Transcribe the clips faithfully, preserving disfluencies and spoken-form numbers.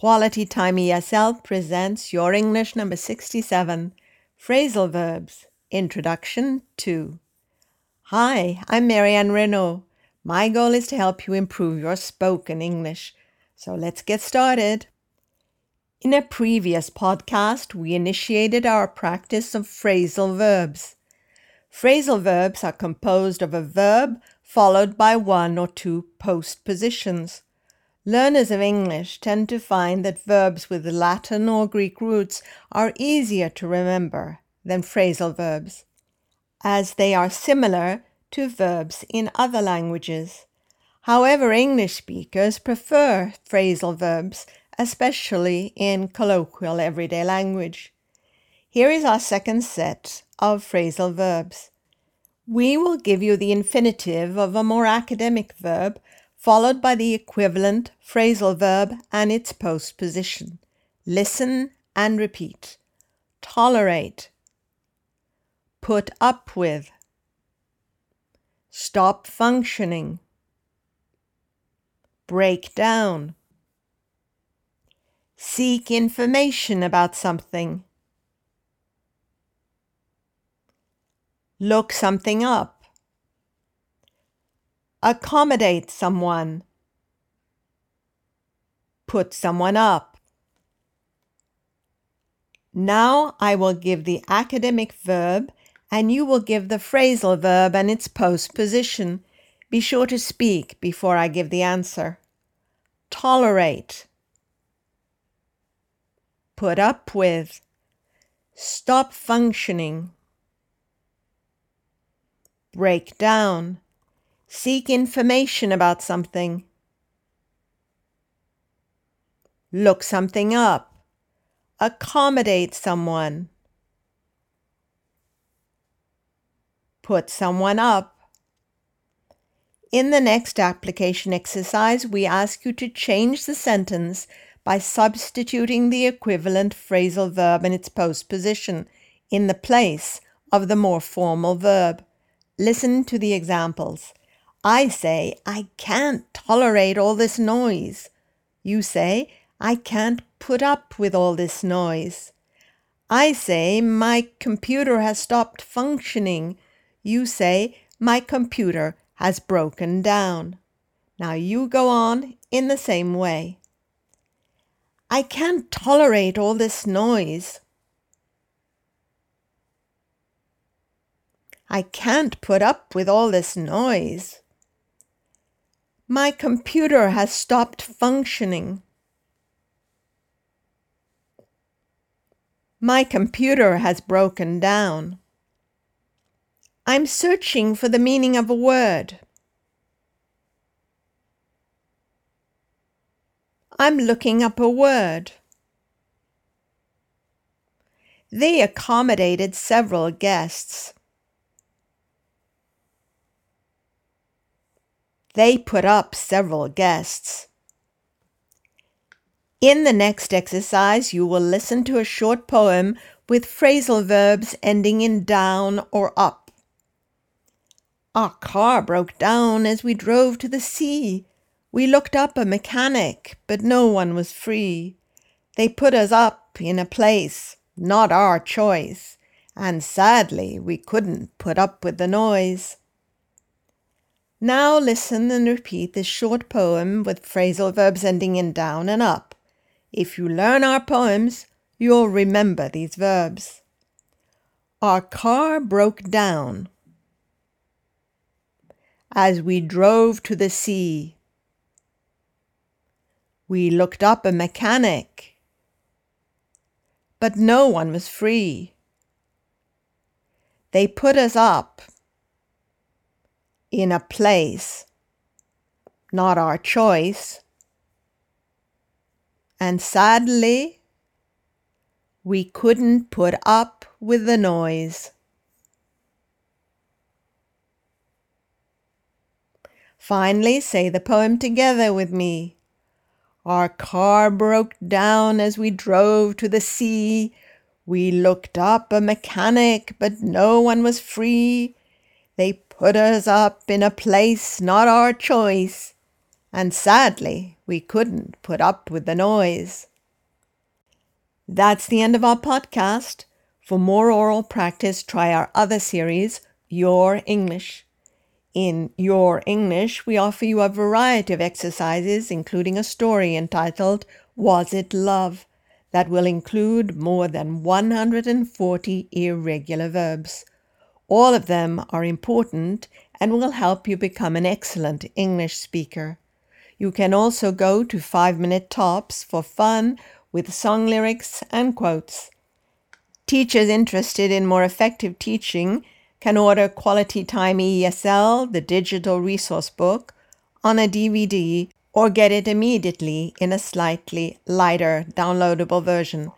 Quality Time E S L presents Your English number sixty-seven, Phrasal Verbs, Introduction two. Hi, I'm Marianne Renault. My goal is to help you improve your spoken English. So let's get started. In a previous podcast, we initiated our practice of phrasal verbs. Phrasal verbs are composed of a verb followed by one or two postpositions. Learners of English tend to find that verbs with Latin or Greek roots are easier to remember than phrasal verbs, as they are similar to verbs in other languages. However, English speakers prefer phrasal verbs, especially in colloquial everyday language. Here is our second set of phrasal verbs. We will give you the infinitive of a more academic verb, followed by the equivalent phrasal verb and its postposition. Listen and repeat. Tolerate. Put up with. Stop functioning. Break down. Seek information about something. Look something up. Accommodate someone. Put someone up. Now I will give the academic verb and you will give the phrasal verb and its postposition. Be sure to speak before I give the answer. Tolerate. Put up with. Stop functioning. Break down. Seek information about something. Look something up. Accommodate someone. Put someone up. In the next application exercise, we ask you to change the sentence by substituting the equivalent phrasal verb and its postposition in the place of the more formal verb. Listen to the examples. I say, I can't tolerate all this noise. You say, I can't put up with all this noise. I say, my computer has stopped functioning. You say, my computer has broken down. Now you go on in the same way. I can't tolerate all this noise. I can't put up with all this noise. My computer has stopped functioning. My computer has broken down. I'm searching for the meaning of a word. I'm looking up a word. They accommodated several guests. They put up several guests. In the next exercise, you will listen to a short poem with phrasal verbs ending in down or up. Our car broke down as we drove to the sea. We looked up a mechanic, but no one was free. They put us up in a place, not our choice, and sadly, we couldn't put up with the noise. Now listen and repeat this short poem with phrasal verbs ending in down and up. If you learn our poems, you'll remember these verbs. Our car broke down as we drove to the sea. We looked up a mechanic, but no one was free. They put us up in a place, not our choice, and sadly, we couldn't put up with the noise. Finally, say the poem together with me. Our car broke down as we drove to the sea. We looked up a mechanic, but no one was free. They put us up in a place not our choice, and sadly, we couldn't put up with the noise. That's the end of our podcast. For more oral practice, try our other series, Your English. In Your English, we offer you a variety of exercises, including a story entitled, Was It Love? That will include more than one hundred forty irregular verbs. All of them are important and will help you become an excellent English speaker. You can also go to five minute Tops for fun with song lyrics and quotes. Teachers interested in more effective teaching can order Quality Time E S L, the digital resource book, on a D V D or get it immediately in a slightly lighter downloadable version.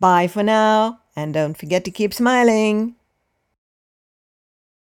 Bye for now, and don't forget to keep smiling.